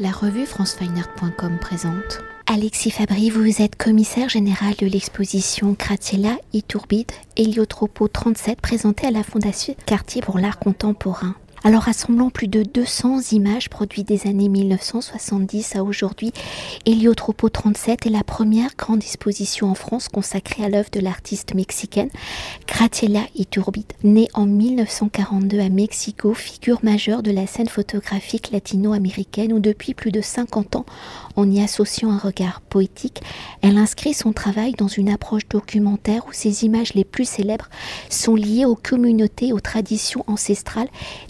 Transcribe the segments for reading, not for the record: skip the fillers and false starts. La revue francefineart.com présente. Alexis Fabry, vous êtes commissaire général de l'exposition Graciela Iturbide, Heliotropo 37, présentée à la Fondation Cartier pour l'art contemporain. Alors, rassemblant plus de 200 images produites des années 1970 à aujourd'hui, Heliotropo 37 est la première grande exposition en France consacrée à l'œuvre de l'artiste mexicaine Graciela Iturbide. Née en 1942 à Mexico, figure majeure de la scène photographique latino-américaine où depuis plus de 50 ans, en y associant un regard poétique, elle inscrit son travail dans une approche documentaire où ses images les plus célèbres sont liées aux communautés, aux traditions ancestrales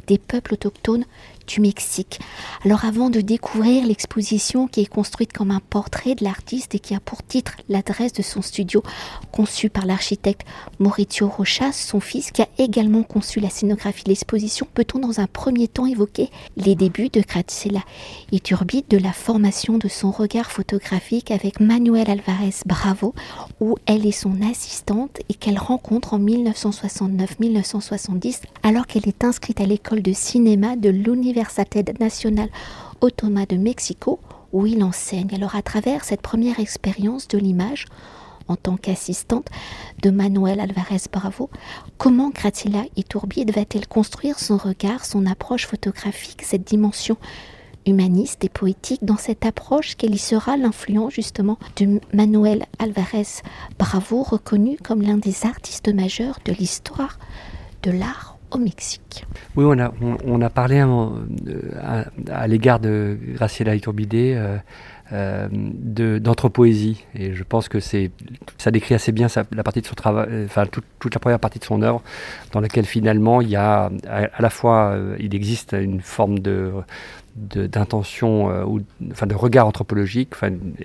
des peuples autochtones du Mexique. Alors avant de découvrir l'exposition qui est construite comme un portrait de l'artiste et qui a pour titre l'adresse de son studio conçu par l'architecte Mauricio Rocha, son fils qui a également conçu la scénographie de l'exposition, peut-on dans un premier temps évoquer les débuts de Graciela Iturbide, de la formation de son regard photographique avec Manuel Alvarez Bravo, où elle est son assistante et qu'elle rencontre en 1969-1970 alors qu'elle est inscrite à l'école de cinéma de l'Université Nationale Autónoma de Mexico où il enseigne. Alors à travers cette première expérience de l'image en tant qu'assistante de Manuel Alvarez Bravo, comment Graciela Iturbide va-t-elle construire son regard, son approche photographique, cette dimension humaniste et poétique dans cette approche qu'elle y sera l'influence justement de Manuel Alvarez Bravo, reconnu comme l'un des artistes majeurs de l'histoire de l'art au Mexique. Oui, on a parlé à l'égard de Graciela Iturbide d'anthropoésie, et je pense que ça décrit assez bien la partie de son travail, enfin toute la première partie de son œuvre, dans laquelle finalement il y a à la fois il existe une forme d'intention ou enfin de regard anthropologique,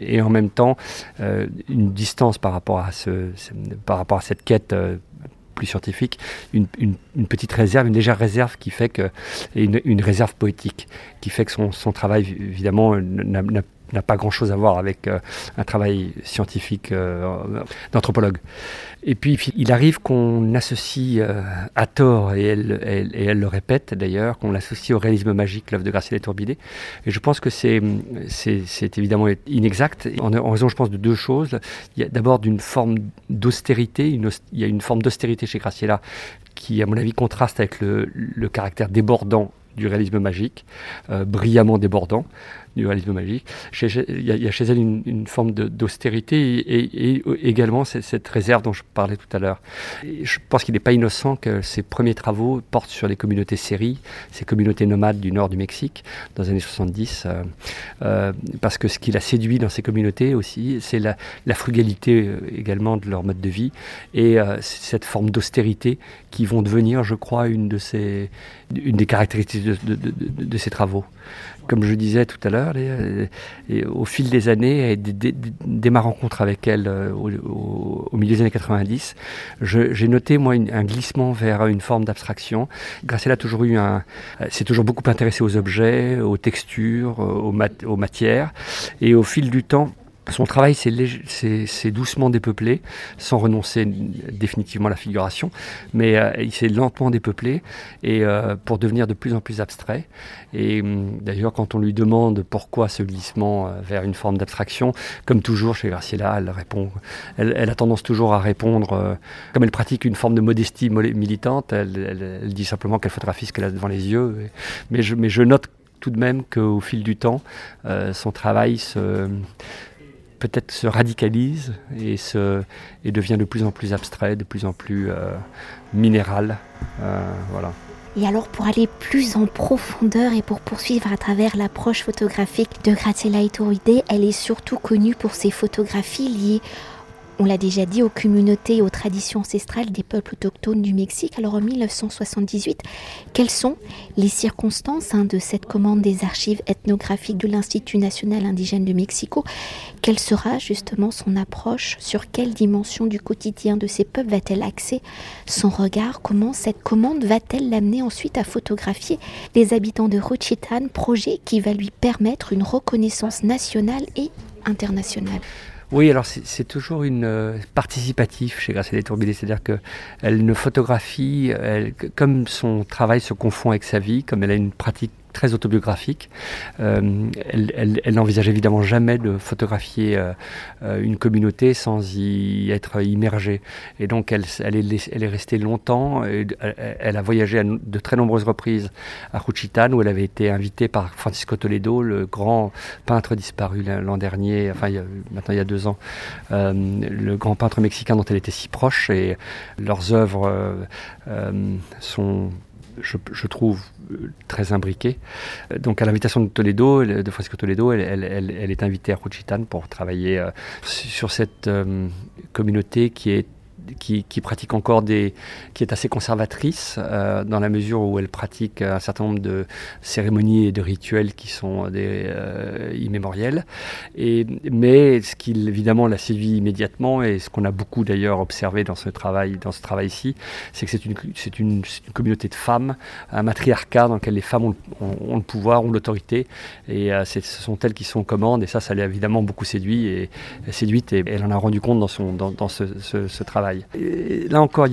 et en même temps une distance par rapport à cette quête plus scientifique, une petite réserve, une légère réserve qui fait que, et une réserve poétique qui fait que son travail évidemment n'a pas grand chose à voir avec un travail scientifique d'anthropologue. Et puis il arrive qu'on associe à tort, et elle le répète d'ailleurs, qu'on l'associe au réalisme magique, l'œuvre de Graciela Iturbide. Et je pense que c'est évidemment inexact, en raison je pense de deux choses. Il y a d'abord d'une forme d'austérité, il y a une forme d'austérité chez Graciela qui à mon avis contraste avec le caractère débordant du réalisme magique, brillamment débordant du réalisme magique. Il y a chez elle une forme d'austérité et également cette réserve dont je parlais tout à l'heure. Et je pense qu'il n'est pas innocent que ses premiers travaux portent sur les communautés séries, ces communautés nomades du nord du Mexique, dans les années 70, parce que ce qui l'a séduit dans ces communautés aussi, c'est la frugalité également de leur mode de vie et cette forme d'austérité qui vont devenir, je crois, une des caractéristiques de ses travaux. Comme je disais tout à l'heure, et au fil des années et dès ma rencontre avec elle au milieu des années 90, j'ai noté moi un glissement vers une forme d'abstraction. Graciela a toujours s'est toujours beaucoup intéressée aux objets, aux textures, aux matières, et au fil du temps, son travail s'est doucement dépeuplé, sans renoncer définitivement à la figuration, mais il s'est lentement dépeuplé et pour devenir de plus en plus abstrait. Et d'ailleurs, quand on lui demande pourquoi ce glissement vers une forme d'abstraction, comme toujours chez Graciela, elle répond. Elle a tendance toujours à répondre. Comme elle pratique une forme de modestie militante, elle dit simplement qu'elle photographie ce qu'elle a devant les yeux. Mais je note tout de même qu'au fil du temps, son travail peut-être se radicalise et devient de plus en plus abstrait, de plus en plus minéral. Voilà. Et alors pour aller plus en profondeur et pour poursuivre à travers l'approche photographique de Graciela Iturbide, elle est surtout connue pour ses photographies liées, on l'a déjà dit, aux communautés et aux traditions ancestrales des peuples autochtones du Mexique. Alors en 1978, quelles sont les circonstances de cette commande des archives ethnographiques de l'Institut national indigène de Mexico? Quelle sera justement son approche? Sur quelle dimension du quotidien de ces peuples va-t-elle axer son regard? Comment cette commande va-t-elle l'amener ensuite à photographier les habitants de Juchitán, projet qui va lui permettre une reconnaissance nationale et internationale? Oui, alors c'est toujours une participative chez Graciela Iturbide, c'est-à-dire qu'elle ne photographie, comme son travail se confond avec sa vie, comme elle a une pratique très autobiographique. Elle n'envisage évidemment jamais de photographier une communauté sans y être immergée. Et donc elle est restée longtemps, et elle a voyagé à de très nombreuses reprises à Juchitán, où elle avait été invitée par Francisco Toledo, le grand peintre disparu l'an dernier, enfin maintenant il y a 2 ans, le grand peintre mexicain dont elle était si proche, et leurs œuvres sont... Je trouve très imbriquée. Donc à l'invitation de Francisco Toledo, elle est invitée à Juchitán pour travailler sur cette communauté qui pratique encore qui est assez conservatrice dans la mesure où elle pratique un certain nombre de cérémonies et de rituels qui sont immémoriels. Mais ce qui évidemment l'a séduit immédiatement, et ce qu'on a beaucoup d'ailleurs observé dans ce travail-ci, c'est que c'est une communauté de femmes, un matriarcat dans lequel les femmes ont le pouvoir, ont l'autorité, et ce sont elles qui sont aux commandes, et ça l'a évidemment beaucoup séduite, et elle en a rendu compte dans ce travail. Et là encore,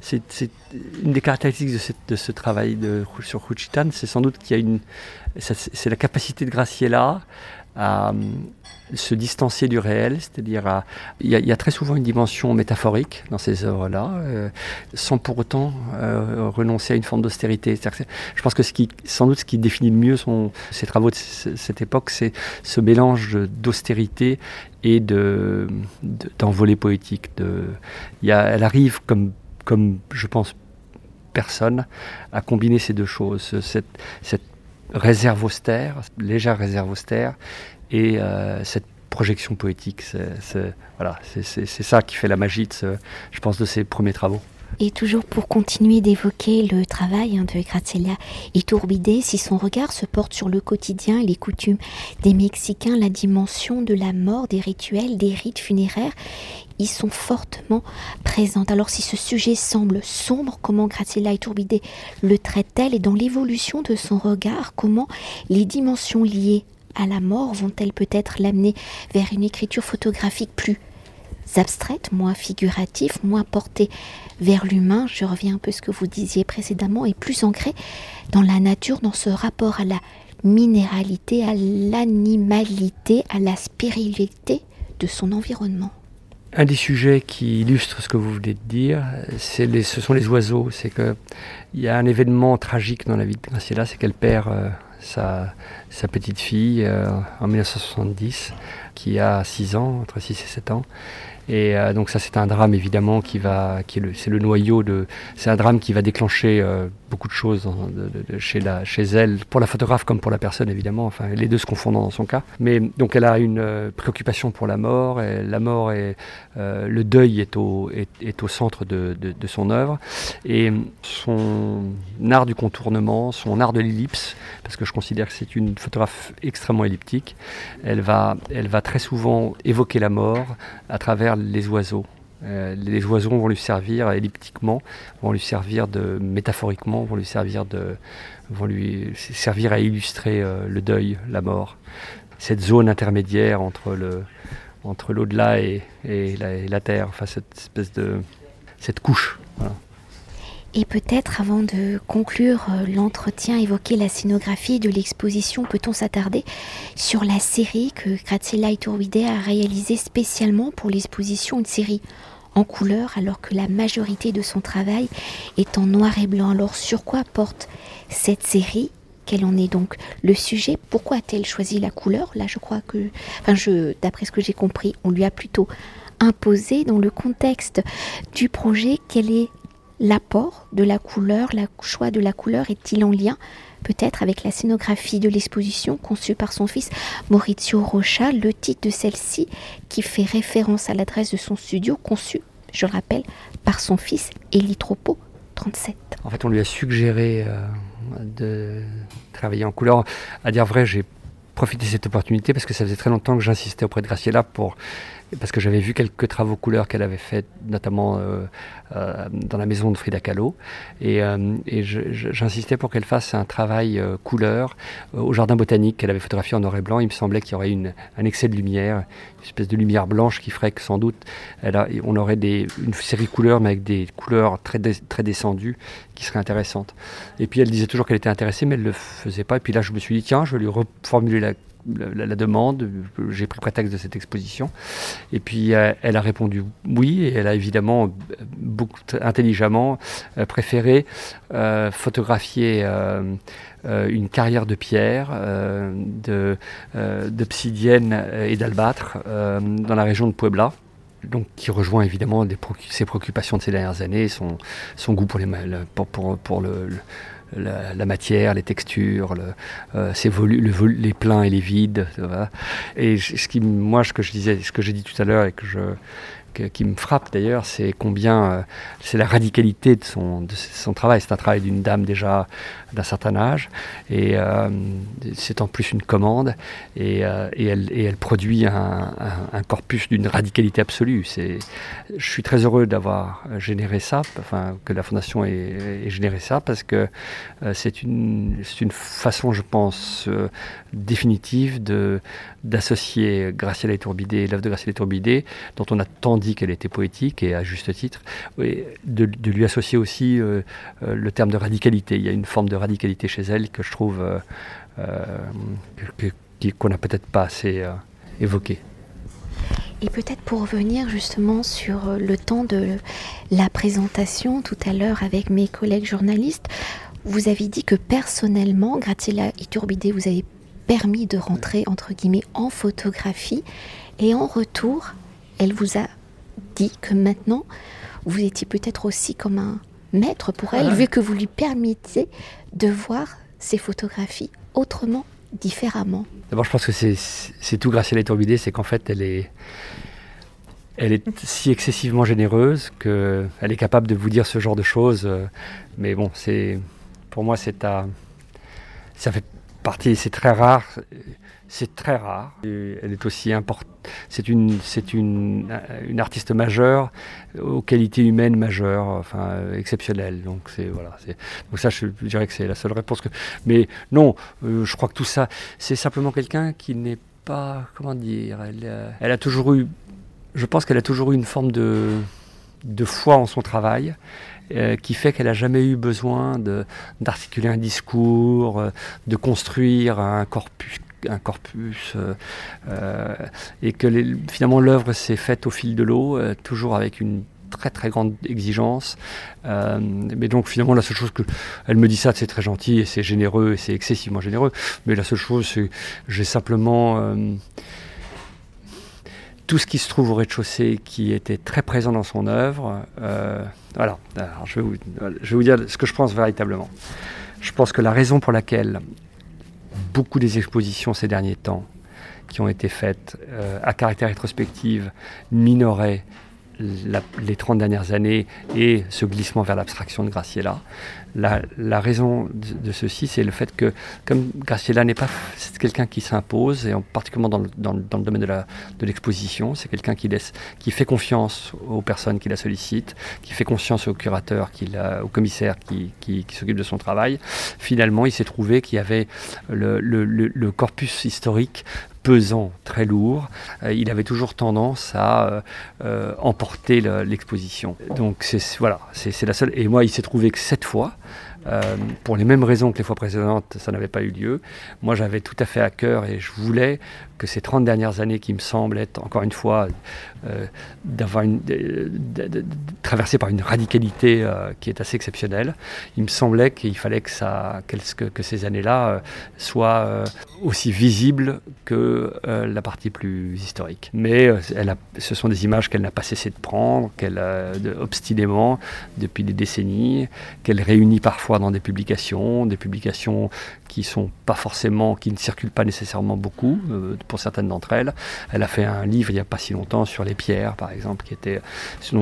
c'est une des caractéristiques de ce travail sur Juchitán, c'est sans doute qu'il y a c'est la capacité de Graciela à se distancer du réel, c'est-à-dire il y a très souvent une dimension métaphorique dans ces œuvres-là, sans pour autant renoncer à une forme d'austérité. C'est-à-dire que je pense que ce qui définit mieux ses travaux de cette époque, c'est ce mélange d'austérité et d'envolée poétique. Elle arrive comme je pense personne à combiner ces deux choses, cette réserve austère, légère réserve austère, et cette projection poétique, c'est ça qui fait la magie, je pense, de ses premiers travaux. Et toujours pour continuer d'évoquer le travail de Graciela Iturbide, si son regard se porte sur le quotidien et les coutumes des Mexicains, la dimension de la mort, des rituels, des rites funéraires, ils sont fortement présents. Alors si ce sujet semble sombre, comment Graciela Iturbide le traite-t-elle, et dans l'évolution de son regard, comment les dimensions liées à la mort vont-elles peut-être l'amener vers une écriture photographique plus abstraite, moins figurative, moins portée vers l'humain, je reviens un peu à ce que vous disiez précédemment, et plus ancrée dans la nature, dans ce rapport à la minéralité, à l'animalité, à la spiritualité de son environnement? Un des sujets qui illustre ce que vous venez de dire, ce sont les oiseaux. C'est que il y a un événement tragique dans la vie de Graciela, c'est qu'elle perd sa petite fille en 1970, qui a 6 ans, entre 6 et 7 ans. Et donc ça, c'est un drame évidemment c'est un drame qui va déclencher beaucoup de choses chez elle, pour la photographe comme pour la personne évidemment, enfin les deux se confondant dans son cas. Mais donc elle a une préoccupation pour la mort, et la mort et le deuil est au centre de son œuvre, et son art du contournement, son art de l'ellipse, parce que je considère que c'est une photographe extrêmement elliptique. Elle va très souvent évoquer la mort à travers les oiseaux. Les oiseaux vont lui servir elliptiquement, métaphoriquement, vont lui servir à illustrer le deuil, la mort. Cette zone intermédiaire entre l'au-delà et la terre, enfin cette couche. Voilà. Et peut-être, avant de conclure l'entretien, évoquer la scénographie de l'exposition, peut-on s'attarder sur la série que Graciela Iturbide a réalisée spécialement pour l'exposition, une série en couleur, alors que la majorité de son travail est en noir et blanc. Alors sur quoi porte cette série ? Quel en est donc le sujet ? Pourquoi a-t-elle choisi la couleur ? Là, je crois que, d'après ce que j'ai compris, on lui a plutôt imposé, dans le contexte du projet, quelle est l'apport de la couleur, le choix de la couleur est-il en lien peut-être avec la scénographie de l'exposition conçue par son fils Mauricio Rocha, le titre de celle-ci qui fait référence à l'adresse de son studio conçu, je le rappelle, par son fils Heliotropo 37. En fait, on lui a suggéré de travailler en couleur. À dire vrai, j'ai profité de cette opportunité parce que ça faisait très longtemps que j'insistais auprès de Graciela pour parce que j'avais vu quelques travaux couleurs qu'elle avait fait, notamment dans la maison de Frida Kahlo, et j'insistais pour qu'elle fasse un travail couleur au jardin botanique qu'elle avait photographié en noir et blanc. Il me semblait qu'il y aurait un excès de lumière, une espèce de lumière blanche qui ferait que sans doute on aurait une série couleur, mais avec des couleurs très, très descendues qui seraient intéressantes. Et puis elle disait toujours qu'elle était intéressée, mais elle ne le faisait pas. Et puis là, je me suis dit, tiens, je vais lui reformuler la demande, j'ai pris prétexte de cette exposition, et puis elle a répondu oui, et elle a évidemment beaucoup intelligemment préféré photographier une carrière de pierre, d'obsidienne et d'albâtre dans la région de Puebla. Donc, qui rejoint évidemment ses préoccupations de ces dernières années, son goût pour la matière, les textures, les pleins et les vides. Voilà. Et ce que j'ai dit tout à l'heure et qui me frappe d'ailleurs, c'est combien c'est la radicalité de son travail. C'est un travail d'une dame déjà d'un certain âge, et c'est en plus une commande, et elle produit un corpus d'une radicalité absolue. Je suis très heureux d'avoir généré ça, enfin que la Fondation ait généré ça, parce que c'est une façon, je pense, définitive d'associer Graciela Iturbide, l'œuvre de Graciela Iturbide, dont on a tant dit qu'elle était poétique, et à juste titre, et de lui associer aussi le terme de radicalité. Il y a une forme de radicalité chez elle que je trouve qu'on n'a peut-être pas assez évoquée. Et peut-être pour revenir justement sur le temps de la présentation tout à l'heure avec mes collègues journalistes, vous avez dit que personnellement, Graciela Iturbide vous avait permis de rentrer entre guillemets en photographie, et en retour, elle vous a dit que maintenant, vous étiez peut-être aussi comme un maître pour elle, vu que vous lui permettiez de voir ses photographies autrement, différemment. D'abord, je pense que c'est tout Graciela Iturbide, c'est qu'en fait, elle est si excessivement généreuse qu'elle est capable de vous dire ce genre de choses. Mais bon, pour moi, ça fait partie, c'est très rare. C'est très rare. Elle est aussi importante. C'est une artiste majeure, aux qualités humaines majeures, enfin exceptionnelles. Donc donc ça, je dirais que c'est la seule réponse que. Mais non, je crois que tout ça, c'est simplement quelqu'un qui n'est pas, comment dire. Elle a toujours eu. Je pense qu'elle a toujours eu une forme de foi en son travail. Qui fait qu'elle n'a jamais eu besoin d'articuler un discours, de construire un corpus et que finalement l'œuvre s'est faite au fil de l'eau, toujours avec une très très grande exigence, mais donc finalement la seule chose que elle me dit, ça c'est très gentil et c'est généreux et c'est excessivement généreux, mais la seule chose c'est j'ai simplement tout ce qui se trouve au rez-de-chaussée qui était très présent dans son œuvre. Voilà, alors je vais vous dire ce que je pense véritablement. Je pense que la raison pour laquelle beaucoup des expositions ces derniers temps qui ont été faites à caractère rétrospectif minoraient les 30 dernières années et ce glissement vers l'abstraction de Graciela. La raison de ceci, c'est le fait que, comme Graciela n'est pas quelqu'un qui s'impose, et particulièrement dans le domaine de l'exposition, c'est quelqu'un qui fait confiance aux personnes qui la sollicitent, qui fait confiance au curateur, au commissaire qui s'occupe de son travail. Finalement, il s'est trouvé qu'il y avait le corpus historique pesant, très lourd, il avait toujours tendance à emporter l'exposition. Donc c'est la seule. Et moi, il s'est trouvé que cette fois, pour les mêmes raisons que les fois précédentes, ça n'avait pas eu lieu. Moi, j'avais tout à fait à cœur et je voulais que ces 30 dernières années qui me semblent être, encore une fois, traversées par une radicalité qui est assez exceptionnelle, il me semblait qu'il fallait que ces années-là soient aussi visibles que la partie plus historique. Mais ce sont des images qu'elle n'a pas cessé de prendre, qu'elle obstinément depuis des décennies, qu'elle réunit parfois dans des publications qui ne circulent pas nécessairement beaucoup, pour certaines d'entre elles. Elle a fait un livre il n'y a pas si longtemps sur les pierres, par exemple,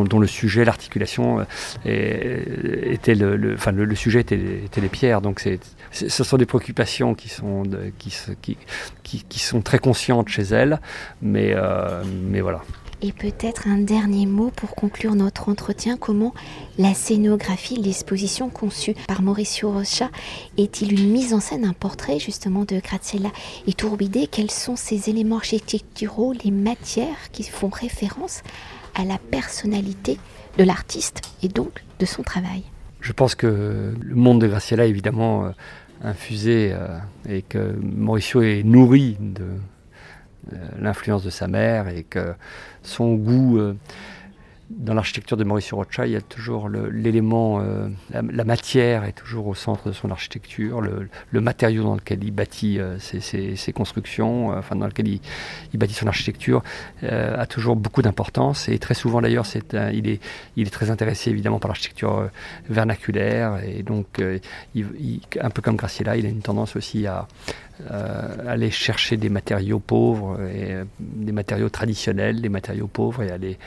dont le sujet, l'articulation, le sujet était les pierres. Donc ce sont des préoccupations qui sont très conscientes chez elle, mais voilà. Et peut-être un dernier mot pour conclure notre entretien. Comment la scénographie, l'exposition conçue par Mauricio Rocha est-il une mise en scène, un portrait justement de Graciela Iturbide? Quels sont ces éléments architecturaux, les matières qui font référence à la personnalité de l'artiste et donc de son travail? Je pense que le monde de Graciela est évidemment infusé et que Mauricio est nourri de l'influence de sa mère et que son goût, dans l'architecture de Mauricio Rocha, il y a toujours l'élément, la matière est toujours au centre de son architecture, le matériau dans lequel il bâtit ses constructions, dans lequel il bâtit son architecture, a toujours beaucoup d'importance et très souvent d'ailleurs il est très intéressé évidemment par l'architecture vernaculaire et donc un peu comme Graciela, il a une tendance aussi à aller chercher des matériaux pauvres, des matériaux traditionnels, des matériaux pauvres et aller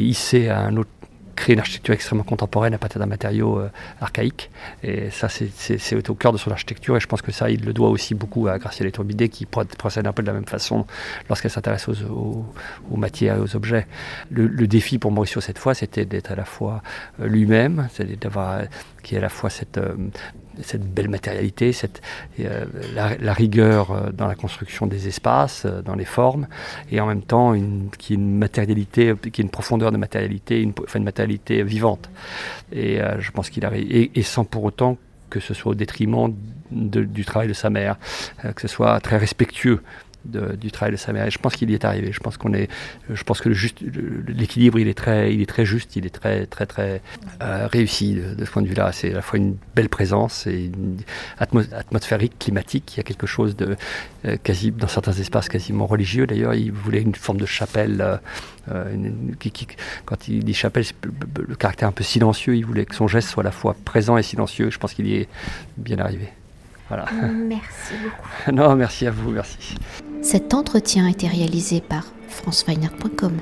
hisser à un autre, créer une architecture extrêmement contemporaine à partir d'un matériau archaïque. Et ça, c'est au cœur de son architecture et je pense que ça, il le doit aussi beaucoup à Graciela Iturbide qui procède un peu de la même façon lorsqu'elle s'intéresse aux matières et aux objets. Le défi pour Mauricio cette fois, c'était d'être à la fois lui-même, c'est-à-dire d'avoir qui est à la fois cette belle matérialité, la rigueur dans la construction des espaces, dans les formes, et en même temps qui est une matérialité, qui est une profondeur de matérialité, une matérialité vivante. Et je pense qu'il arrive, et sans pour autant que ce soit au détriment du travail de sa mère, que ce soit très respectueux du travail de sa mère. Et je pense qu'il y est arrivé. Je pense que l'équilibre, il est très juste, il est très très très réussi de ce point de vue-là. C'est à la fois une belle présence et une atmosphérique, climatique. Il y a quelque chose de quasi dans certains espaces quasiment religieux. D'ailleurs, il voulait une forme de chapelle. Quand il dit chapelle, le caractère un peu silencieux. Il voulait que son geste soit à la fois présent et silencieux. Je pense qu'il y est bien arrivé. Voilà. Merci beaucoup. Non, merci à vous, merci. Cet entretien a été réalisé par francefineart.com.